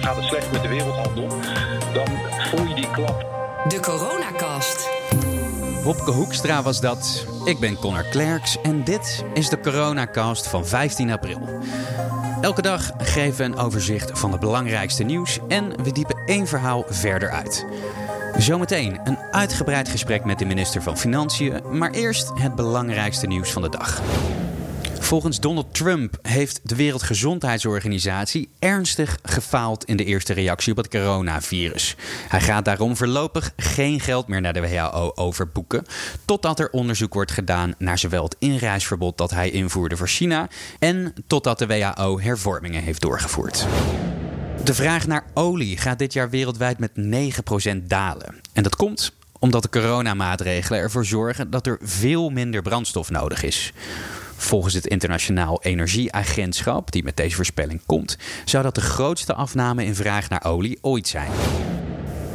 en gaat het slecht met de wereldhandel, dan voel je die klap. De Coronacast. Wopke Hoekstra was dat. Ik ben Connor Clerx en dit is de Coronacast van 15 april. Elke dag geven we een overzicht van het belangrijkste nieuws en we diepen één verhaal verder uit. Zometeen een uitgebreid gesprek met de minister van Financiën, maar eerst het belangrijkste nieuws van de dag. Volgens Donald Trump heeft de Wereldgezondheidsorganisatie ernstig gefaald in de eerste reactie op het coronavirus. Hij gaat daarom voorlopig geen geld meer naar de WHO overboeken, totdat er onderzoek wordt gedaan naar zowel het inreisverbod dat hij invoerde voor China en totdat de WHO hervormingen heeft doorgevoerd. De vraag naar olie gaat dit jaar wereldwijd met 9% dalen. En dat komt omdat de coronamaatregelen ervoor zorgen dat er veel minder brandstof nodig is. Volgens het Internationaal Energieagentschap, die met deze voorspelling komt, zou dat de grootste afname in vraag naar olie ooit zijn.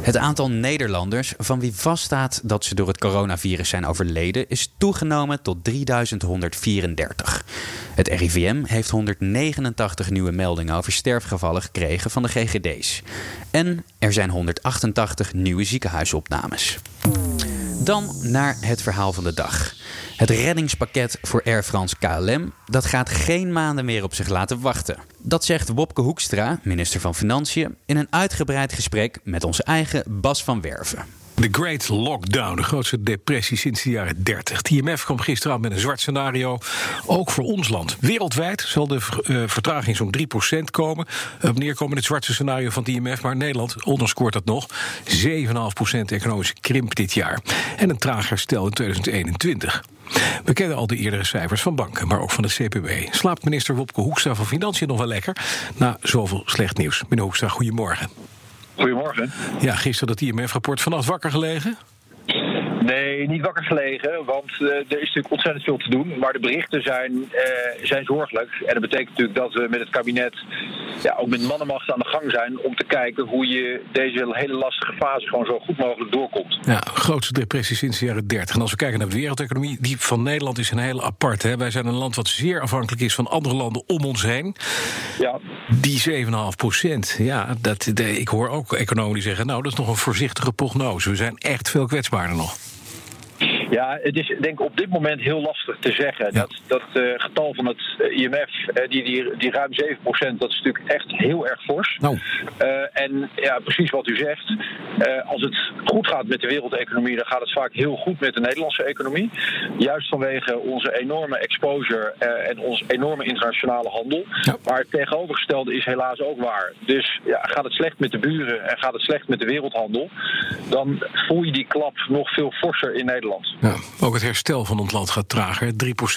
Het aantal Nederlanders van wie vaststaat dat ze door het coronavirus zijn overleden is toegenomen tot 3134. Het RIVM heeft 189 nieuwe meldingen over sterfgevallen gekregen van de GGD's. En er zijn 188 nieuwe ziekenhuisopnames. Dan naar het verhaal van de dag. Het reddingspakket voor Air France KLM, dat gaat geen maanden meer op zich laten wachten. Dat zegt Wopke Hoekstra, minister van Financiën, in een uitgebreid gesprek met onze eigen Bas van Werven. De Great Lockdown, de grootste depressie sinds de jaren 30. Het IMF kwam gisteren aan met een zwart scenario, ook voor ons land. Wereldwijd zal de vertraging zo'n 3% komen. Op neerkomen in het zwarte scenario van het IMF, maar Nederland onderscoort dat nog. 7,5% economische krimp dit jaar. En een traag herstel in 2021. We kennen al de eerdere cijfers van banken, maar ook van de CPB. Slaapt minister Wopke Hoekstra van Financiën nog wel lekker na zoveel slecht nieuws? Meneer Hoekstra, goedemorgen. Goedemorgen. Ja, gisteren dat IMF-rapport, vannacht wakker gelegen? Nee, niet wakker gelegen, want er is natuurlijk ontzettend veel te doen. Maar de berichten zijn zorgelijk. En dat betekent natuurlijk dat we met het kabinet ook met mannenmacht aan de gang zijn om te kijken hoe je deze hele lastige fase gewoon zo goed mogelijk doorkomt. Ja, grootste depressie sinds de jaren 30. En als we kijken naar de wereldeconomie, die van Nederland is een hele aparte. Hè? Wij zijn een land wat zeer afhankelijk is van andere landen om ons heen. Ja. Die 7,5%, ik hoor ook economen zeggen, dat is nog een voorzichtige prognose. We zijn echt veel kwetsbaarder nog. Ja, het is denk ik op dit moment heel lastig te zeggen. Ja. Dat getal van het IMF, die ruim 7%, dat is natuurlijk echt heel erg fors. Nou. Precies wat u zegt. Als het goed gaat met de wereldeconomie, dan gaat het vaak heel goed met de Nederlandse economie. Juist vanwege onze enorme exposure en ons enorme internationale handel. Ja. Maar het tegenovergestelde is helaas ook waar. Dus gaat het slecht met de buren en gaat het slecht met de wereldhandel, dan voel je die klap nog veel forser in Nederland. Ja, ook het herstel van ons land gaat trager.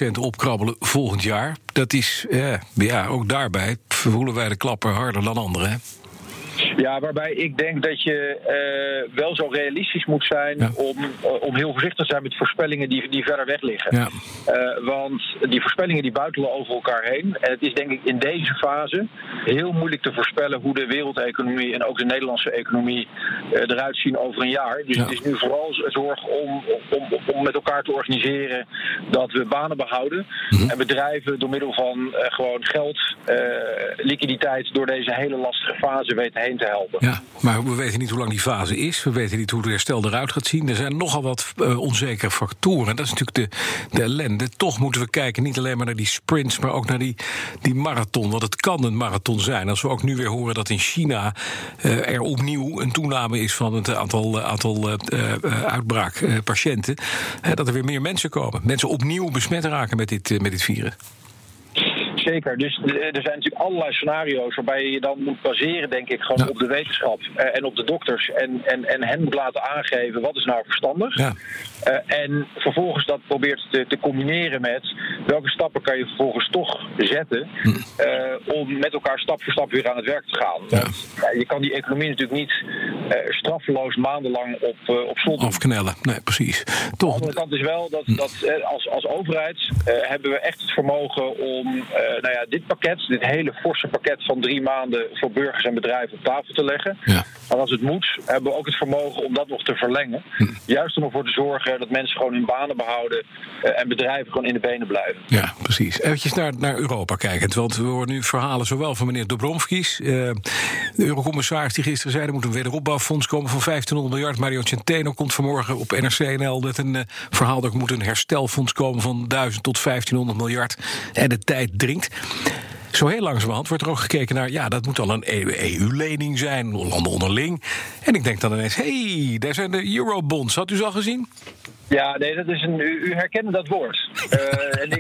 3% opkrabbelen volgend jaar. Dat is, ook daarbij voelen wij de klapper harder dan anderen, hè? Ja, waarbij ik denk dat je wel zo realistisch moet zijn om heel voorzichtig te zijn met voorspellingen die verder weg liggen. Ja. Want die voorspellingen die buitelen over elkaar heen. En het is denk ik in deze fase heel moeilijk te voorspellen hoe de wereldeconomie en ook de Nederlandse economie eruit zien over een jaar. Dus het is nu vooral zorg om met elkaar te organiseren dat we banen behouden. Mm-hmm. En bedrijven door middel van gewoon geld, liquiditeit door deze hele lastige fase weten heen te helpen. Ja, maar we weten niet hoe lang die fase is. We weten niet hoe het herstel eruit gaat zien. Er zijn nogal wat onzekere factoren. Dat is natuurlijk de ellende. Toch moeten we kijken niet alleen maar naar die sprints, maar ook naar die marathon. Want het kan een marathon zijn. Als we ook nu weer horen dat in China er opnieuw een toename is van het aantal uitbraakpatiënten. Dat er weer meer mensen komen. Mensen opnieuw besmet raken met dit virus. Zeker, dus er zijn natuurlijk allerlei scenario's waarbij je dan moet baseren, denk ik, gewoon op de wetenschap en op de dokters en hen moet laten aangeven wat is nou verstandig. Ja. En vervolgens dat probeert te combineren met welke stappen kan je vervolgens toch zetten om met elkaar stap voor stap weer aan het werk te gaan. Ja. Je kan die economie natuurlijk niet straffeloos maandenlang op slot afknellen. Nee, precies. Toch. Aan de andere kant is wel dat als overheid hebben we echt het vermogen om dit hele forse pakket van 3 maanden voor burgers en bedrijven op tafel te leggen. Ja. Maar als het moet, hebben we ook het vermogen om dat nog te verlengen. Juist om ervoor te zorgen dat mensen gewoon hun banen behouden en bedrijven gewoon in de benen blijven. Ja, precies. Even naar Europa kijkend. Want we horen nu verhalen zowel van meneer Dombrovskis, De eurocommissaris die gisteren zei, er moet een wederopbouwfonds komen van 1500 miljard. Mario Centeno komt vanmorgen op NRCNL met een verhaal dat er moet een herstelfonds komen van 1000 tot 1500 miljard. En de tijd dringt. Zo heel langzamerhand wordt er ook gekeken naar, ja, dat moet dan een EU-lening zijn, landen onderling. En ik denk dan ineens, hey, daar zijn de eurobonds. Had u ze al gezien? Ja, nee, dat is u herkende dat woord. En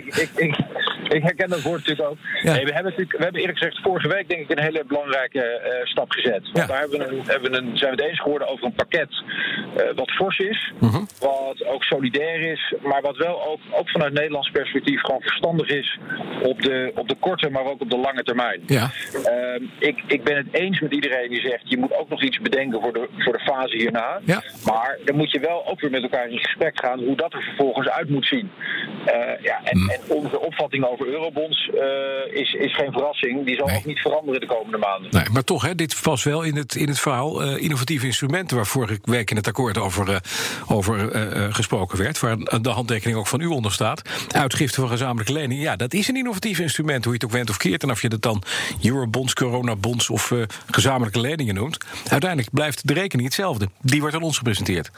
ik herken dat woord natuurlijk ook. Ja. Nee, we hebben eerlijk gezegd vorige week denk ik een hele belangrijke stap gezet. Want daar zijn we het eens geworden over een pakket wat fors is. Mm-hmm. Wat ook solidair is. Maar wat wel ook vanuit Nederlands perspectief gewoon verstandig is. Op de korte, maar ook op de lange termijn. Ja. Ik ben het eens met iedereen die zegt, je moet ook nog iets bedenken voor de fase hierna. Ja. Maar dan moet je wel ook weer met elkaar in gesprek gaan hoe dat er vervolgens uit moet zien. En onze opvatting over eurobonds is geen verrassing. Die zal ook niet veranderen de komende maanden. Nee, maar toch, hè, dit was wel in het verhaal innovatieve instrumenten waar vorige week in het akkoord over gesproken werd, waar de handtekening ook van u onder staat. Uitgifte van gezamenlijke lening, ja, dat is een innovatief instrument, hoe je het ook wendt of keert. En of je dat dan eurobonds, coronabonds of gezamenlijke leningen noemt, uiteindelijk blijft de rekening hetzelfde. Die wordt aan ons gepresenteerd.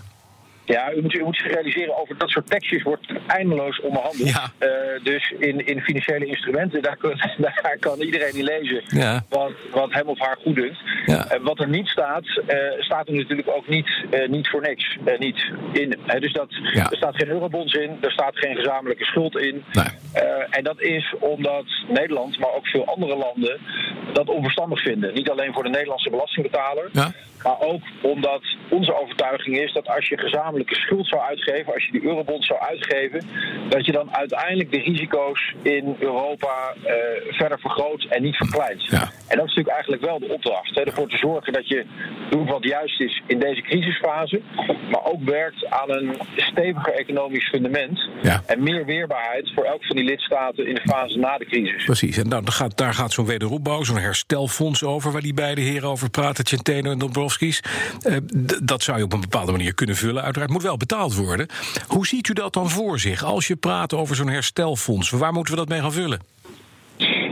Ja, u moet zich realiseren, over dat soort tekstjes wordt eindeloos onderhandeld. Ja. Dus in financiële instrumenten, daar kan iedereen in lezen wat hem of haar goed doet. Ja. Wat er niet staat, staat er natuurlijk ook niet voor niks. Niet in. Dus er staat geen eurobonds in, er staat geen gezamenlijke schuld in. Nee. En dat is omdat Nederland, maar ook veel andere landen, dat onverstandig vinden. Niet alleen voor de Nederlandse belastingbetaler, maar ook omdat onze overtuiging is dat als je gezamenlijk schuld zou uitgeven, als je die eurobond zou uitgeven, dat je dan uiteindelijk de risico's in Europa verder vergroot en niet verkleint. Ja. En dat is natuurlijk eigenlijk wel de opdracht. Hè, ervoor te zorgen dat je doet wat juist is in deze crisisfase, maar ook werkt aan een steviger economisch fundament en meer weerbaarheid voor elk van die lidstaten in de fase na de crisis. Precies, en nou, daar gaat zo'n wederopbouw, zo'n herstelfonds over, waar die beide heren over praten, Centeno en Dombrovskis. Dat zou je op een bepaalde manier kunnen vullen, uiteraard. Het moet wel betaald worden. Hoe ziet u dat dan voor zich als je praat over zo'n herstelfonds? Waar moeten we dat mee gaan vullen?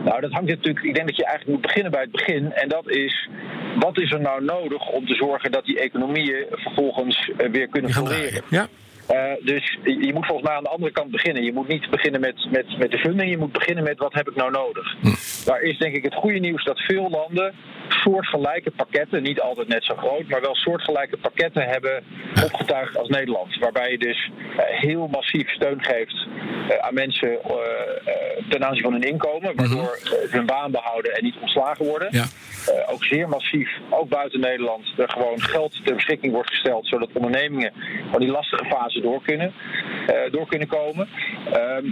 Nou, dat hangt natuurlijk. Ik denk dat je eigenlijk moet beginnen bij het begin. En dat is, wat is er nou nodig om te zorgen dat die economieën vervolgens weer kunnen floreren? Ja. Dus je moet volgens mij aan de andere kant beginnen. Je moet niet beginnen met de funding. Je moet beginnen met wat heb ik nou nodig. Daar is denk ik het goede nieuws dat veel landen soortgelijke pakketten, niet altijd net zo groot, maar wel soortgelijke pakketten hebben opgetuigd als Nederland. Waarbij je dus heel massief steun geeft aan mensen ten aanzien van hun inkomen, waardoor ze hun baan behouden en niet ontslagen worden. Ja. Ook zeer massief, ook buiten Nederland, er gewoon geld ter beschikking wordt gesteld, zodat ondernemingen van die lastige fase door kunnen komen.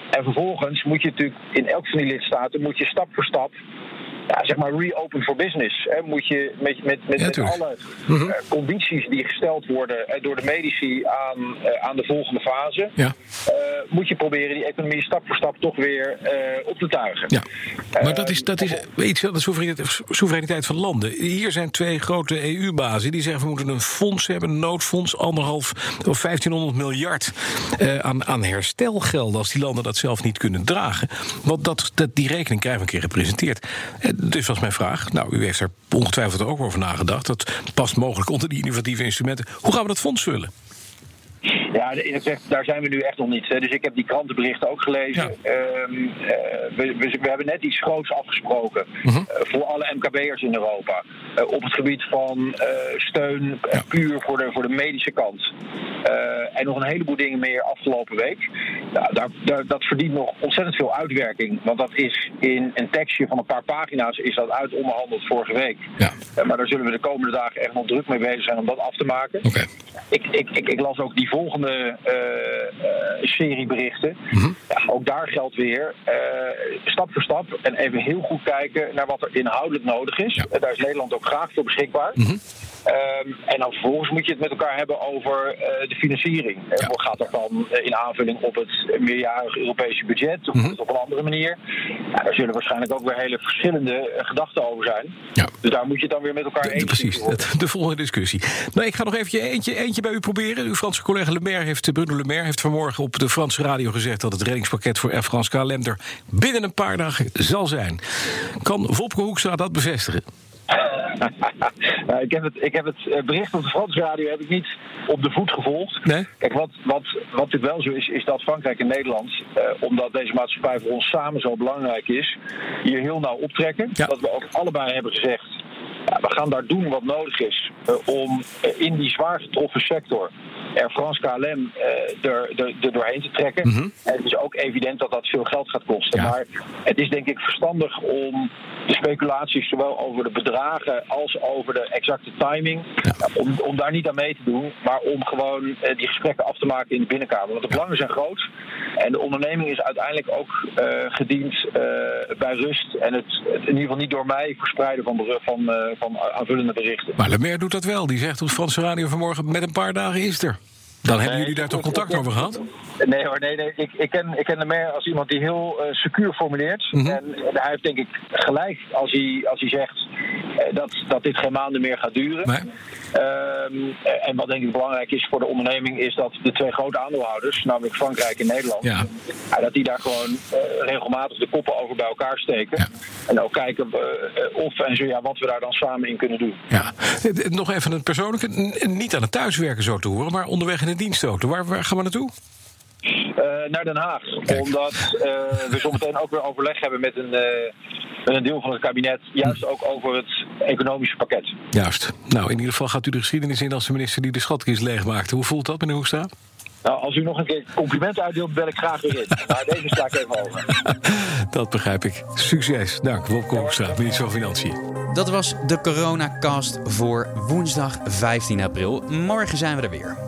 En vervolgens moet je natuurlijk in elk van die lidstaten moet je stap voor stap, ja, zeg maar reopen for business. Hè. Moet je met alle condities die gesteld worden door de medici aan de volgende fase, moet je proberen die economie stap voor stap toch weer op te tuigen. Ja. Maar dat is iets van de soevereiniteit van landen. Hier zijn twee grote EU-bazen die zeggen we moeten een fonds hebben, een noodfonds, 1.500 of 1.500 miljard aan herstelgelden als die landen dat zelf niet kunnen dragen. Want die rekening krijgen we een keer gepresenteerd. Dus was mijn vraag, nou, u heeft er ongetwijfeld ook over nagedacht, dat past mogelijk onder die innovatieve instrumenten. Hoe gaan we dat fonds vullen? Ja, daar zijn we nu echt nog niet. Dus ik heb die krantenberichten ook gelezen. Ja. We hebben net iets groots afgesproken voor alle MKB'ers in Europa. Op het gebied van steun puur voor de medische kant. En nog een heleboel dingen meer afgelopen week. Nou, dat verdient nog ontzettend veel uitwerking. Want dat is in een tekstje van een paar pagina's is dat uit onderhandeld vorige week. Ja. Maar daar zullen we de komende dagen echt nog druk mee bezig zijn om dat af te maken. Okay. Ik las ook die volgende serie berichten. Mm-hmm. Ja, ook daar geldt weer stap voor stap en even heel goed kijken naar wat er inhoudelijk nodig is. Ja. Daar is Nederland ook graag voor beschikbaar. Mm-hmm. En dan vervolgens moet je het met elkaar hebben over de financiering. Hoe gaat dat dan in aanvulling op het meerjarig Europese budget? Of op een andere manier? Ja, daar zullen waarschijnlijk ook weer hele verschillende gedachten over zijn. Ja. Dus daar moet je het dan weer met elkaar eens precies, de volgende discussie. Nou, ik ga nog even eentje bij u proberen. Uw Franse collega Bruno Le Maire heeft vanmorgen op de Franse radio gezegd dat het reddingspakket voor Air France KLM er binnen een paar dagen zal zijn. Kan Wopke Hoekstra dat bevestigen? Ik heb het bericht op de Franse radio heb ik niet op de voet gevolgd. Nee? Kijk, wat dit wel zo is, is dat Frankrijk en Nederland, omdat deze maatschappij voor ons samen zo belangrijk is, hier heel nauw optrekken. Ja. Dat we ook allebei hebben gezegd, ja, we gaan daar doen wat nodig is om in die zwaar getroffen sector Air France KLM er doorheen te trekken. Mm-hmm. En het is ook evident dat dat veel geld gaat kosten. Ja. Maar het is denk ik verstandig om de speculaties zowel over de bedragen als over de exacte timing, ja, om daar niet aan mee te doen, maar om gewoon die gesprekken af te maken in de binnenkamer. Want de belangen zijn groot en de onderneming is uiteindelijk ook gediend bij rust en het in ieder geval niet door mij verspreiden van aanvullende berichten. Maar Le Maire doet dat wel. Die zegt op Franse radio vanmorgen, met een paar dagen is er. Dan hebben jullie daar toch contact over gehad? Nee hoor, nee. Ik ken Le Maire als iemand die heel secuur formuleert. Mm-hmm. En hij heeft denk ik gelijk als hij zegt dat dit geen maanden meer gaat duren. Nee. En wat denk ik belangrijk is voor de onderneming is dat de twee grote aandeelhouders, namelijk Frankrijk en Nederland, ja, dat die daar gewoon regelmatig de koppen over bij elkaar steken. Ja. En ook kijken of en zo, ja, wat we daar dan samen in kunnen doen. Ja. Nog even een persoonlijke, niet aan het thuiswerken zo te horen, maar onderweg in de dienstauto. Waar gaan we naartoe? Naar Den Haag. Kijk. Omdat we zometeen ook weer overleg hebben met een deel van het kabinet, juist ook over het economische pakket. Juist. Nou, in ieder geval gaat u de geschiedenis in als de minister die de schatkist leegmaakte. Hoe voelt dat, meneer Hoekstra? Nou, als u nog een keer complimenten uitdeelt, bel ik graag weer in. Maar deze sta ik even over. Dat begrijp ik. Succes. Dank, Wopke Hoekstra, minister van Financiën. Dat was de Coronacast voor woensdag 15 april. Morgen zijn we er weer.